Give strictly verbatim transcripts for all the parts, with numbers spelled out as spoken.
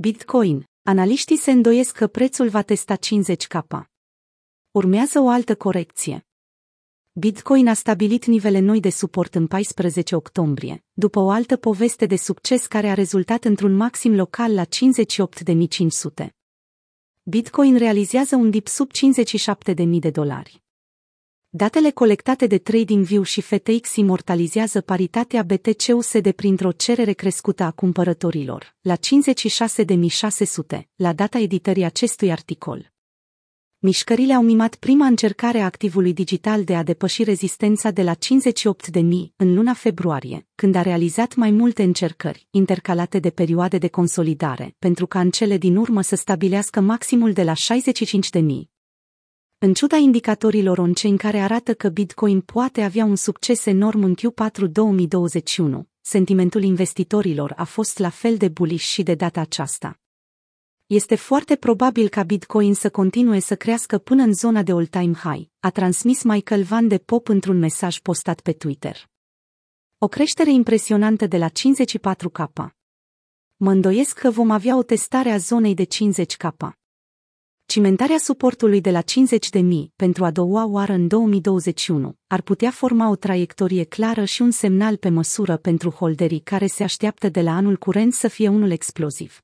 Bitcoin, analiștii se îndoiesc că prețul va testa cincizeci de mii. Urmează o altă corecție. Bitcoin a stabilit nivele noi de suport în paisprezece octombrie, după o altă poveste de succes care a rezultat într-un maxim local la cincizeci și opt de mii cinci sute. Bitcoin realizează un dip sub cincizeci și șapte de mii de dolari. Datele colectate de TradingView și F T X imortalizează paritatea B T C U S D printr-o cerere crescută a cumpărătorilor, la cincizeci și șase de mii șase sute, la data editării acestui articol. Mișcările au mimat prima încercare a activului digital de a depăși rezistența de la cincizeci și opt de mii în luna februarie, când a realizat mai multe încercări, intercalate de perioade de consolidare, pentru ca în cele din urmă să stabilească maximul de la șaizeci și cinci de mii. În ciuda indicatorilor onceni care arată că Bitcoin poate avea un succes enorm în Q patru două mii douăzeci și unu, sentimentul investitorilor a fost la fel de bullish și de data aceasta. Este foarte probabil ca Bitcoin să continue să crească până în zona de all-time high, a transmis Michael Van de Pop într-un mesaj postat pe Twitter. O creștere impresionantă de la cincizeci și patru de mii. Mă îndoiesc că vom avea o testare a zonei de cincizeci de mii. Cimentarea suportului de la cincizeci de mii pentru a doua oară în două mii douăzeci și unu ar putea forma o traiectorie clară și un semnal pe măsură pentru holderii care se așteaptă de la anul curent să fie unul exploziv.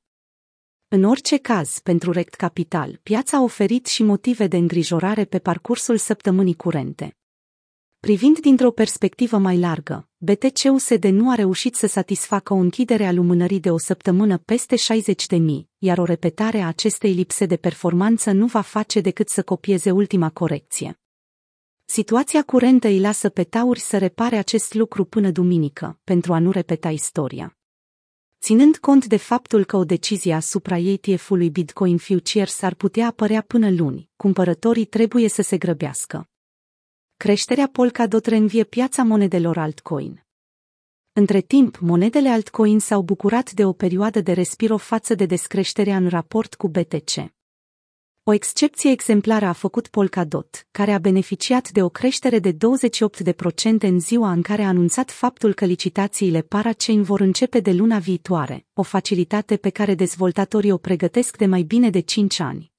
În orice caz, pentru Rect Capital, piața a oferit și motive de îngrijorare pe parcursul săptămânii curente. Privind dintr-o perspectivă mai largă, B T C U S D nu a reușit să satisfacă o închidere a lumânării de o săptămână peste șaizeci de mii, iar o repetare a acestei lipse de performanță nu va face decât să copieze ultima corecție. Situația curentă îi lasă pe tauri să repare acest lucru până duminică, pentru a nu repeta istoria. Ținând cont de faptul că o decizie asupra E T F-ului Bitcoin Futures ar putea apărea până luni, cumpărătorii trebuie să se grăbească. Creșterea Polkadot reînvie piața monedelor altcoin. Între timp, monedele altcoin s-au bucurat de o perioadă de respiro față de descreșterea în raport cu B T C. O excepție exemplară a făcut Polkadot, care a beneficiat de o creștere de douăzeci și opt la sută în ziua în care a anunțat faptul că licitațiile parachain vor începe de luna viitoare, o facilitate pe care dezvoltatorii o pregătesc de mai bine de cinci ani.